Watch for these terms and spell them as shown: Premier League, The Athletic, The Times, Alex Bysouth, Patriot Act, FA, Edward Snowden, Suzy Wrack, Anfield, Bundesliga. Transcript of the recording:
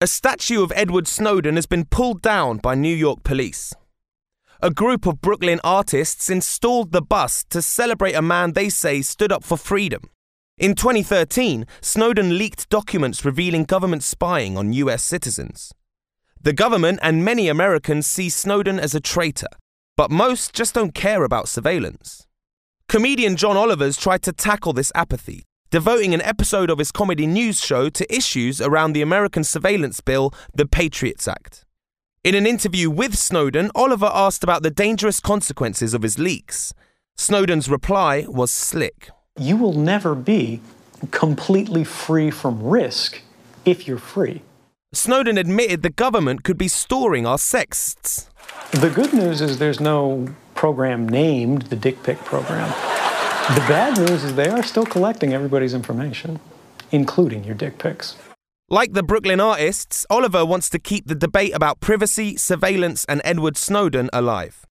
A statue of Edward Snowden has been pulled down by New York police. A group of Brooklyn artists installed the bust to celebrate a man they say stood up for freedom. In 2013, Snowden leaked documents revealing government spying on US citizens. The government and many Americans see Snowden as a traitor, but most just don't care about surveillance. Comedian John Oliver's tried to tackle this apathy, devoting an episode of his comedy news show to issues around the American surveillance bill, the Patriot Act. In an interview with Snowden, Oliver asked about the dangerous consequences of his leaks. Snowden's reply was slick. You will never be completely free from risk if you're free. Snowden admitted the government could be storing our sexts. The good news is there's no program named the dick pic program. The bad news is they are still collecting everybody's information, including your dick pics. Like the Brooklyn artists, Oliver wants to keep the debate about privacy, surveillance, and Edward Snowden alive.